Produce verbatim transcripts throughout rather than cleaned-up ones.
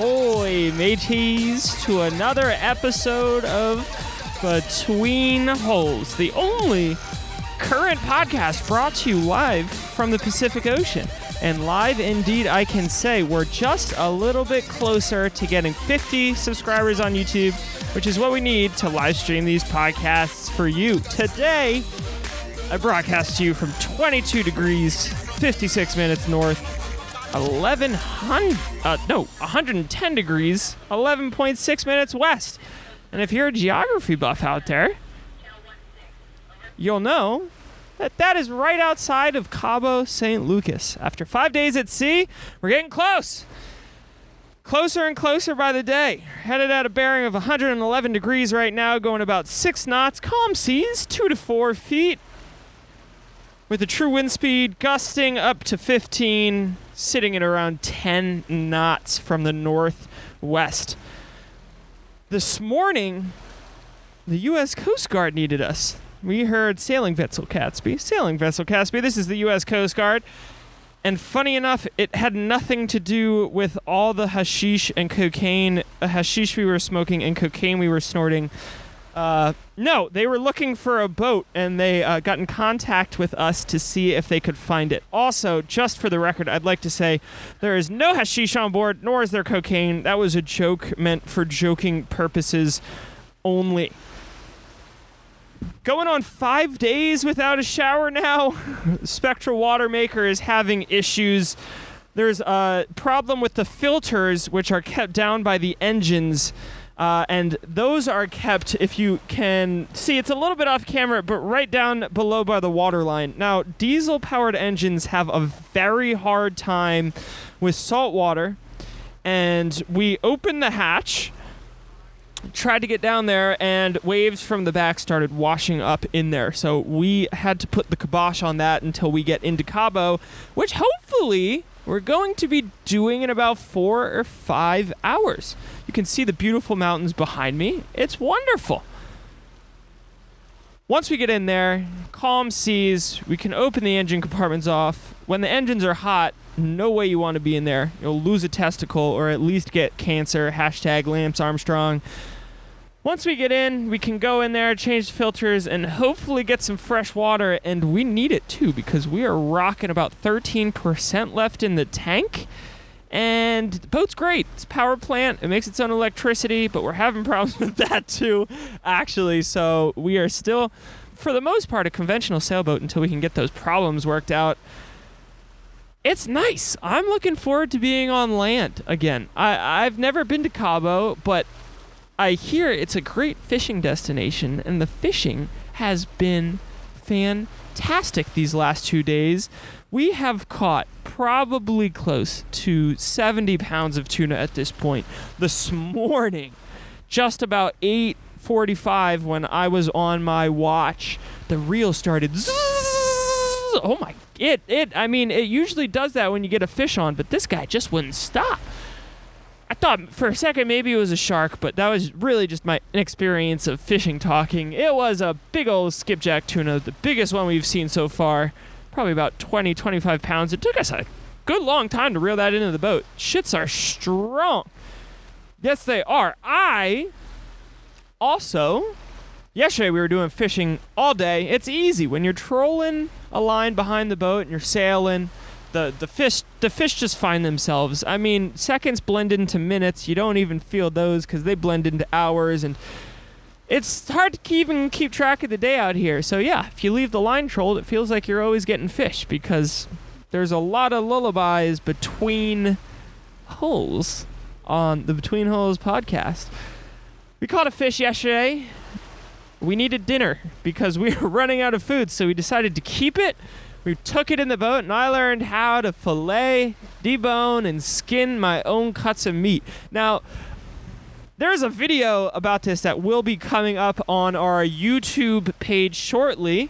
Holy mateys, to another episode of Between Hulls, the only current podcast brought to you live from the Pacific Ocean. And live indeed, I can say we're just a little bit closer to getting fifty subscribers on YouTube, which is what we need to live stream these podcasts for you. Today, I broadcast to you from twenty-two degrees, fifty-six minutes north, eleven hundred, uh, no, one hundred ten degrees, eleven point six minutes west. And if you're a geography buff out there, you'll know that that is right outside of Cabo Saint Lucas. After five days at sea, we're getting close. Closer and closer by the day. Headed at a bearing of one hundred eleven degrees right now, going about six knots, calm seas, two to four feet, with a true wind speed gusting up to fifteen, sitting at around ten knots from the northwest. This morning, the U S Coast Guard needed us. We heard sailing vessel Catsby. Sailing vessel Catsby. This is the U S Coast Guard. And funny enough, it had nothing to do with all the hashish and cocaine, uh, hashish we were smoking and cocaine we were snorting. Uh, no, they were looking for a boat, and they uh, got in contact with us to see if they could find it. Also, just for the record, I'd like to say there is no hashish on board, nor is there cocaine. That was a joke meant for joking purposes only. Going on five days without a shower now. Spectra Watermaker is having issues. There's a problem with the filters, which are kept down by the engines. Uh, and those are kept, if you can see, it's a little bit off camera, but right down below by the water line. Now, diesel-powered engines have a very hard time with salt water, and we opened the hatch, tried to get down there, and waves from the back started washing up in there. So we had to put the kibosh on that until we get into Cabo, which hopefully we're going to be doing in about four or five hours. You can see the beautiful mountains behind me. It's wonderful. Once we get in there, calm seas, we can open the engine compartments off. When the engines are hot, no way you want to be in there. You'll lose a testicle or at least get cancer. Hashtag Lance Armstrong. Once we get in, we can go in there, change the filters, and hopefully get some fresh water. And we need it, too, because we are rocking about thirteen percent left in the tank. And the boat's great. It's a power plant. It makes its own electricity, but we're having problems with that, too, actually. So we are still, for the most part, a conventional sailboat until we can get those problems worked out. It's nice. I'm looking forward to being on land again. I, I've never been to Cabo, but I hear it's a great fishing destination, and the fishing has been fantastic these last two days. We have caught probably close to seventy pounds of tuna at this point. This morning, just about eight forty-five when I was on my watch, the reel started. Zzz, oh my, it, it, I mean, it usually does that when you get a fish on, but this guy just wouldn't stop. I thought for a second maybe it was a shark, but that was really just my inexperience of fishing talking. It was a big old skipjack tuna, the biggest one we've seen so far, probably about twenty, twenty-five pounds. It took us a good long time to reel that into the boat. Shits are strong. Yes, they are. I also, yesterday we were doing fishing all day. It's easy. When you're trolling a line behind the boat and you're sailing, The the fish the fish just find themselves. I mean, seconds blend into minutes. You don't even feel those because they blend into hours, and it's hard to even keep track of the day out here. So yeah, if you leave the line trolled, it feels like you're always getting fish because there's a lot of lullabies between hulls on the Between Hulls podcast. We caught a fish yesterday. We needed dinner because we were running out of food, so we decided to keep it. We took it in the boat, and I learned how to fillet, debone, and skin my own cuts of meat. Now, there's a video about this that will be coming up on our YouTube page shortly.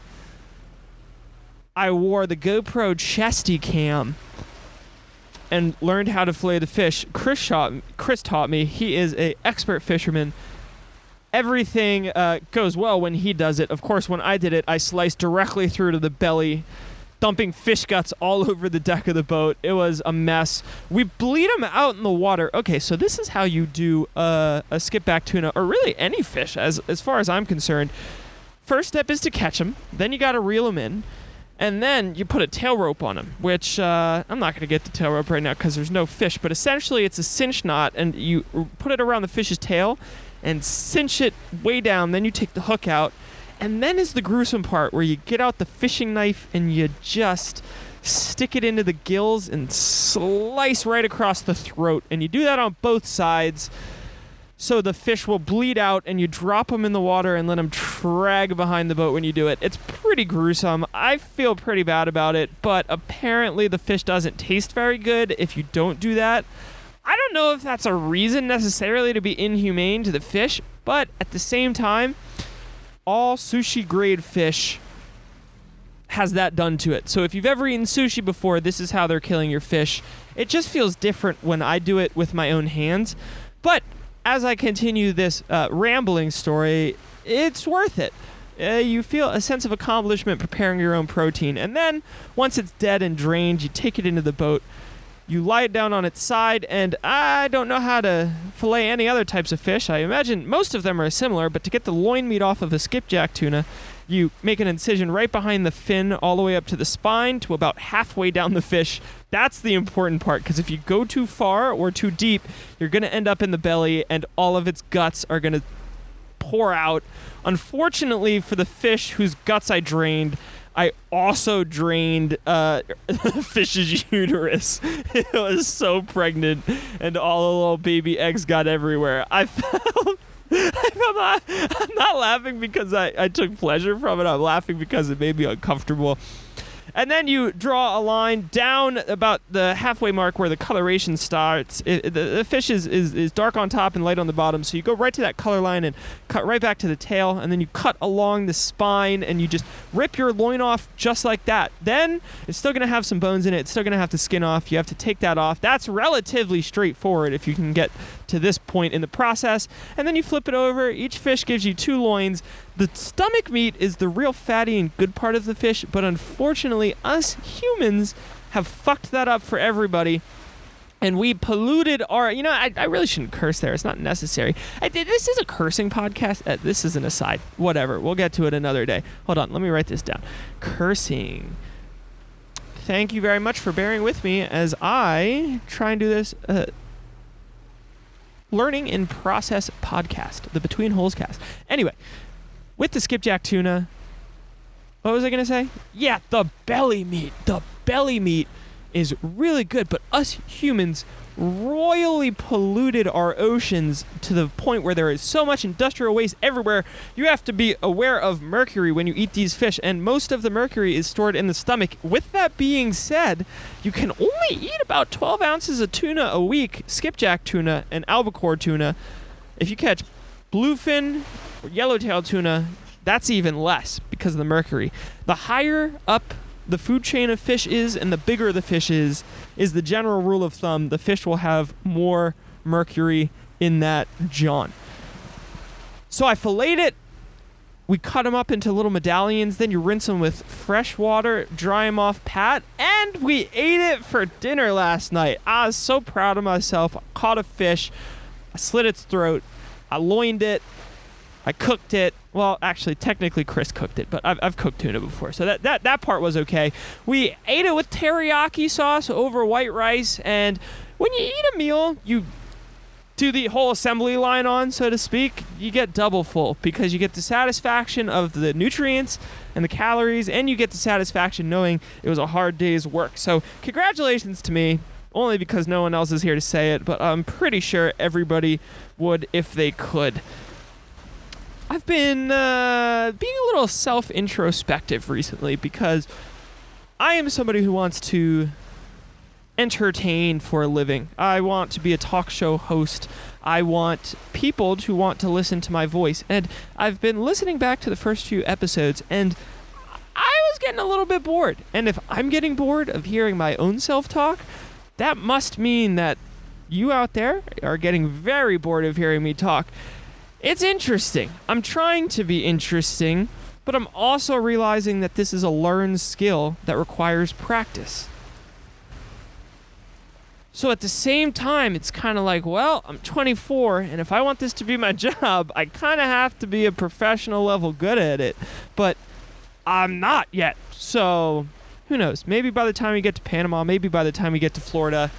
I wore the GoPro chesty cam and learned how to fillet the fish. Chris, shot, Chris taught me. He is an expert fisherman. Everything uh, goes well when he does it. Of course, when I did it, I sliced directly through to the belly dumping fish guts all over the deck of the boat. It was a mess. We bleed them out in the water. Okay, so this is how you do uh, a skipjack tuna, or really any fish, as as far as I'm concerned. First step is to catch them. Then you got to reel them in. And then you put a tail rope on them, which uh, I'm not going to get the tail rope right now because there's no fish. But essentially, it's a cinch knot, and you put it around the fish's tail and cinch it way down. Then you take the hook out. And then is the gruesome part where you get out the fishing knife and you just stick it into the gills and slice right across the throat. And you do that on both sides so the fish will bleed out, and you drop them in the water and let them drag behind the boat when you do it. It's pretty gruesome. I feel pretty bad about it, but apparently the fish doesn't taste very good if you don't do that. I don't know if that's a reason necessarily to be inhumane to the fish, but at the same time, all sushi-grade fish has that done to it. So if you've ever eaten sushi before, this is how they're killing your fish. It just feels different when I do it with my own hands. But as I continue this uh, rambling story, it's worth it. Uh, you feel a sense of accomplishment preparing your own protein. And then once it's dead and drained, you take it into the boat. You lie it down on its side, and I don't know how to fillet any other types of fish. I imagine most of them are similar, but to get the loin meat off of a skipjack tuna, you make an incision right behind the fin all the way up to the spine to about halfway down the fish. That's the important part, because if you go too far or too deep, you're going to end up in the belly, and all of its guts are going to pour out. Unfortunately for the fish whose guts I drained, I also drained uh, the fish's uterus. It was so pregnant, and all the little baby eggs got everywhere. I felt... I'm not, I'm not laughing because I, I took pleasure from it. I'm laughing because it made me uncomfortable. And then you draw a line down about the halfway mark where the coloration starts. It, the, the fish is, is, is dark on top and light on the bottom, so you go right to that color line and cut right back to the tail, and then you cut along the spine, and you just rip your loin off just like that. Then it's still going to have some bones in it. It's still going to have the skin off. You have to take that off. That's relatively straightforward if you can get to this point in the process, and then you flip it over. Each fish gives you two loins. The stomach meat is the real fatty and good part of the fish, but unfortunately us humans have fucked that up for everybody, and we polluted our... You know, I, I really shouldn't curse there. It's not necessary. I, this is a cursing podcast. Uh, this is an aside. Whatever. We'll get to it another day. Hold on. Let me write this down. Cursing. Thank you very much for bearing with me as I try and do this... Uh, Learning and Process podcast, the Between Hulls cast. Anyway, with the skipjack tuna, what was I going to say? Yeah, the belly meat. The belly meat is really good, but us humans royally polluted our oceans to the point where there is so much industrial waste everywhere. You have to be aware of mercury when you eat these fish, and most of the mercury is stored in the stomach. With that being said, you can only eat about twelve ounces of tuna a week, skipjack tuna and albacore tuna. If you catch bluefin or yellowtail tuna, that's even less because of the mercury. The higher up the food chain of fish is, and the bigger the fish is, is the general rule of thumb. The fish will have more mercury in that john. So I filleted it. We cut them up into little medallions. Then you rinse them with fresh water, dry them off pat, and we ate it for dinner last night. I was so proud of myself. I caught a fish. I slit its throat. I loined it. I cooked it. Well, actually, technically, Chris cooked it, but I've, I've cooked tuna before, so that, that, that part was okay. We ate it with teriyaki sauce over white rice, and when you eat a meal, you do the whole assembly line on, so to speak. You get double full because you get the satisfaction of the nutrients and the calories, and you get the satisfaction knowing it was a hard day's work. So congratulations to me, only because no one else is here to say it, but I'm pretty sure everybody would if they could. I've been uh, being a little self-introspective recently because I am somebody who wants to entertain for a living. I want to be a talk show host. I want people to want to listen to my voice. And I've been listening back to the first few episodes, and I was getting a little bit bored. And if I'm getting bored of hearing my own self-talk, that must mean that you out there are getting very bored of hearing me talk. It's interesting. I'm trying to be interesting, But I'm also realizing that this is a learned skill that requires practice. So at the same time, it's kind of like, well, I'm twenty-four, and if I want this to be my job, I kind of have to be a professional level good at it. But I'm not yet. So who knows? Maybe by the time we get to Panama, maybe by the time we get to Florida,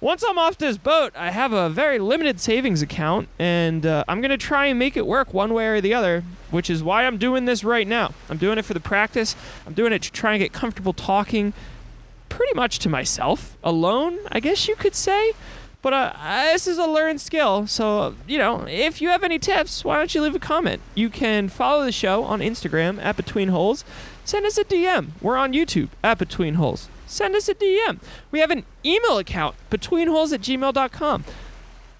once I'm off this boat, I have a very limited savings account, and uh, I'm going to try and make it work one way or the other, which is why I'm doing this right now. I'm doing it for the practice. I'm doing it to try and get comfortable talking pretty much to myself, alone, I guess you could say. But uh, this is a learned skill, so, you know, if you have any tips, why don't you leave a comment? You can follow the show on Instagram, at Between Hulls. Send us a D M. We're on YouTube, at Between Hulls. Send us a D M. We have an email account, betweenhulls at gmail dot com.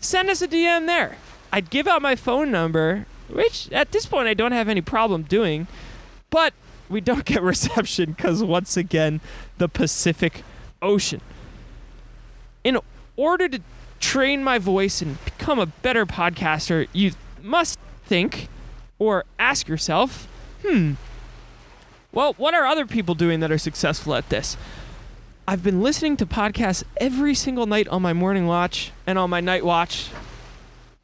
Send us a D M there. I'd give out my phone number, which at this point I don't have any problem doing, but we don't get reception because, once again, the Pacific Ocean. In order to train my voice and become a better podcaster, you must think or ask yourself, hmm, well, what are other people doing that are successful at this? I've been listening to podcasts every single night on my morning watch and on my night watch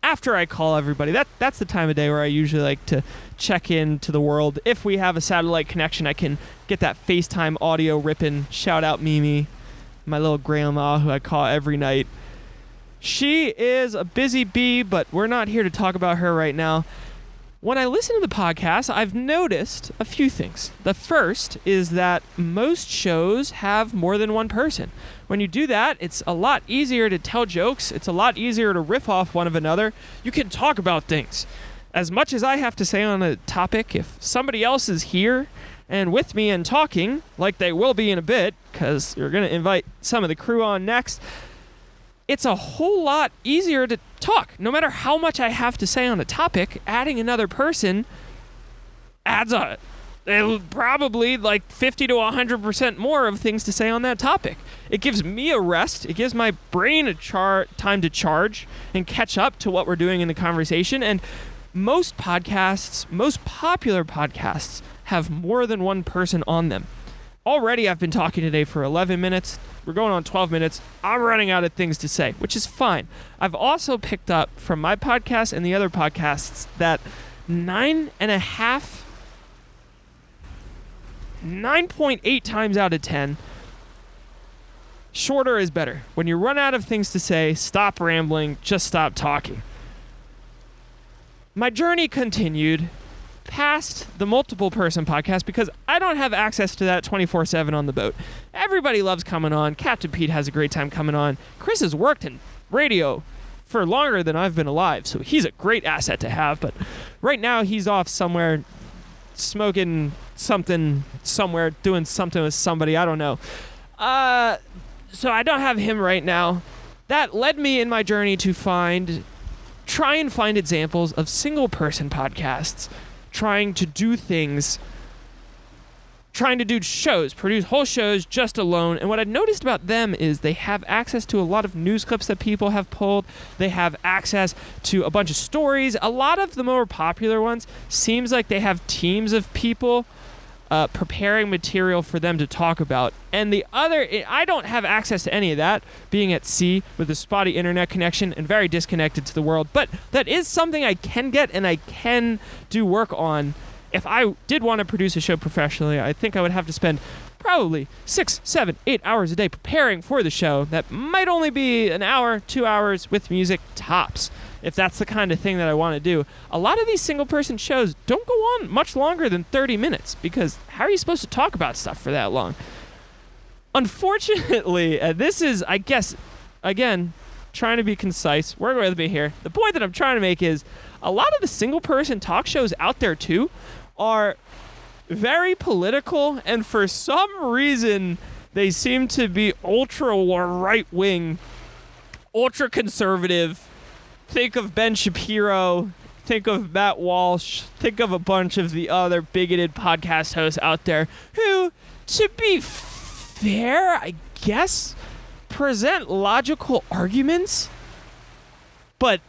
after I call everybody. That That's the time of day where I usually like to check in to the world. If we have a satellite connection, I can get that FaceTime audio ripping. Shout out Mimi, my little grandma who I call every night. She is a busy bee, but we're not here to talk about her right now. When I listen to the podcast, I've noticed a few things. The first is that most shows have more than one person. When you do that, it's a lot easier to tell jokes. It's a lot easier to riff off one of another. You can talk about things. As much as I have to say on a topic, if somebody else is here and with me and talking, like they will be in a bit, because you're going to invite some of the crew on next, it's a whole lot easier to talk. No matter how much I have to say on a topic, adding another person adds a, probably like fifty to one hundred percent more of things to say on that topic. It gives me a rest. It gives my brain a char- time to charge and catch up to what we're doing in the conversation. And most podcasts, most popular podcasts, have more than one person on them. Already, I've been talking today for eleven minutes. We're going on twelve minutes. I'm running out of things to say, which is fine. I've also picked up from my podcast and the other podcasts that nine and a half, nine point eight times out of ten, shorter is better. When you run out of things to say, stop rambling, just stop talking. My journey continued past the multiple person podcast because I don't have access to that twenty-four seven on the boat. Everybody loves coming on. Captain Pete has a great time coming on. Chris has worked in radio for longer than I've been alive, so he's a great asset to have, but right now he's off somewhere smoking something somewhere, doing something with somebody, I don't know. Uh, so I don't have him right now. That led me in my journey to find, try and find examples of single person podcasts trying to do things, trying to do shows, produce whole shows just alone. And what I've noticed about them is they have access to a lot of news clips that people have pulled. They have access to a bunch of stories. A lot of the more popular ones seems like they have teams of people uh, preparing material for them to talk about. And the other, I don't have access to any of that, being at sea with a spotty internet connection and very disconnected to the world. But that is something I can get and I can do work on. If I did want to produce a show professionally, I think I would have to spend probably six, seven, eight hours a day preparing for the show. That might only be an hour, two hours with music tops, if that's the kind of thing that I want to do. A lot of these single-person shows don't go on much longer than thirty minutes because how are you supposed to talk about stuff for that long? Unfortunately, uh, this is, I guess, again, trying to be concise. Work with me here. The point that I'm trying to make is a lot of the single-person talk shows out there, too, are very political, and for some reason, they seem to be ultra right-wing, ultra-conservative. Think of Ben Shapiro. Think of Matt Walsh. Think of a bunch of the other bigoted podcast hosts out there who, to be fair, There, I guess, present logical arguments, but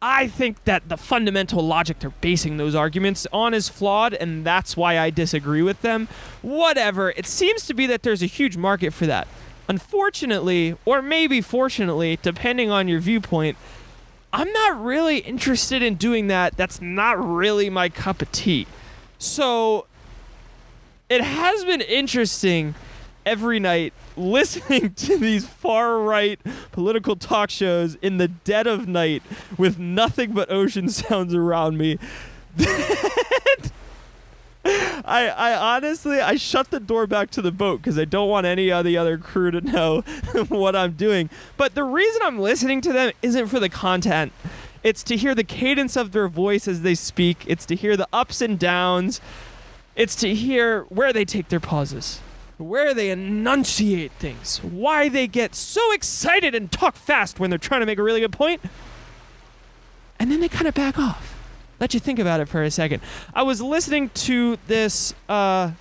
I think that the fundamental logic they're basing those arguments on is flawed, and that's why I disagree with them. Whatever, it seems to be that there's a huge market for that. Unfortunately, or maybe fortunately, depending on your viewpoint, I'm not really interested in doing that. That's not really my cup of tea. So it has been interesting every night listening to these far-right political talk shows in the dead of night with nothing but ocean sounds around me. I I honestly, I shut the door back to the boat because I don't want any of the other crew to know what I'm doing. But the reason I'm listening to them isn't for the content. It's to hear the cadence of their voice as they speak. It's to hear the ups and downs. It's to hear where they take their pauses, where they enunciate things, why they get so excited and talk fast when they're trying to make a really good point. And then they kind of back off. Let you think about it for a second. I was listening to this uh,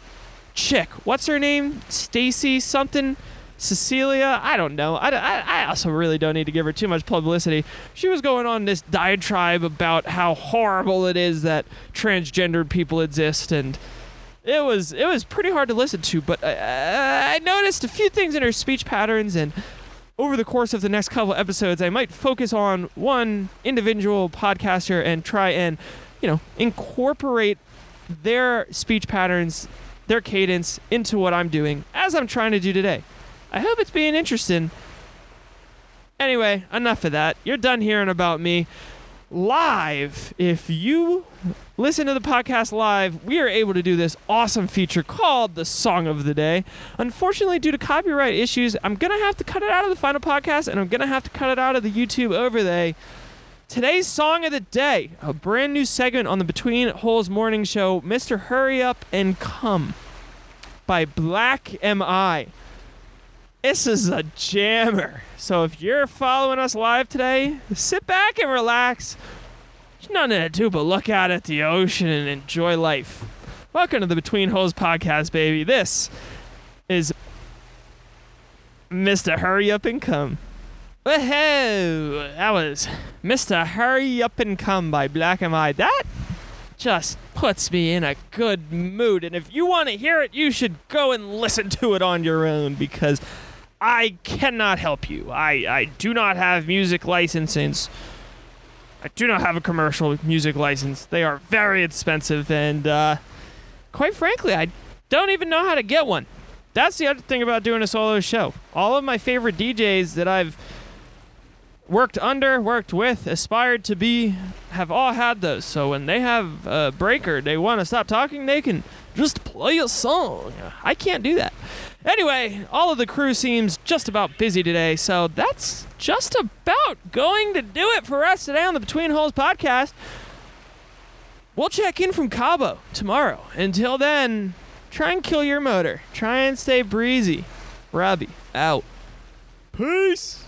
chick. What's her name? Stacy something? Cecilia? I don't know. I, I, I also really don't need to give her too much publicity. She was going on this diatribe about how horrible it is that transgendered people exist, and it was it was pretty hard to listen to, but I, I noticed a few things in her speech patterns, and over the course of the next couple episodes, I might focus on one individual podcaster and try and, you know, incorporate their speech patterns, their cadence into what I'm doing, as I'm trying to do today. I hope it's being interesting. Anyway, enough of that. You're done hearing about me. Live, if you listen to the podcast live, we are able to do this awesome feature called the Song of the Day. Unfortunately, due to copyright issues, I'm going to have to cut it out of the final podcast, and I'm going to have to cut it out of the YouTube overlay. Today's Song of the Day, a brand new segment on the Between Hulls morning show, Mister Hurry Up and Come by Black Am I. This is a jammer. So if you're following us live today, sit back and relax. There's nothing to do but look out at the ocean and enjoy life. Welcome to the Between Hulls podcast, baby. This is Mister Hurry Up and Come. Whoa, that was Mister Hurry Up and Come by Black Am I. That just puts me in a good mood. And if you want to hear it, you should go and listen to it on your own, because I cannot help you. I, I do not have music licenses. I do not have a commercial music license. They are very expensive, and uh, quite frankly, I don't even know how to get one. That's the other thing about doing a solo show. All of my favorite D Js that I've worked under, worked with, aspired to be, have all had those. So when they have a breaker, they want to stop talking, they can just play a song. I can't do that. Anyway, all of the crew seems just about busy today, so that's just about going to do it for us today on the Between Hulls podcast. We'll check in from Cabo tomorrow. Until then, try and kill your motor. Try and stay breezy. Robbie, out. Peace!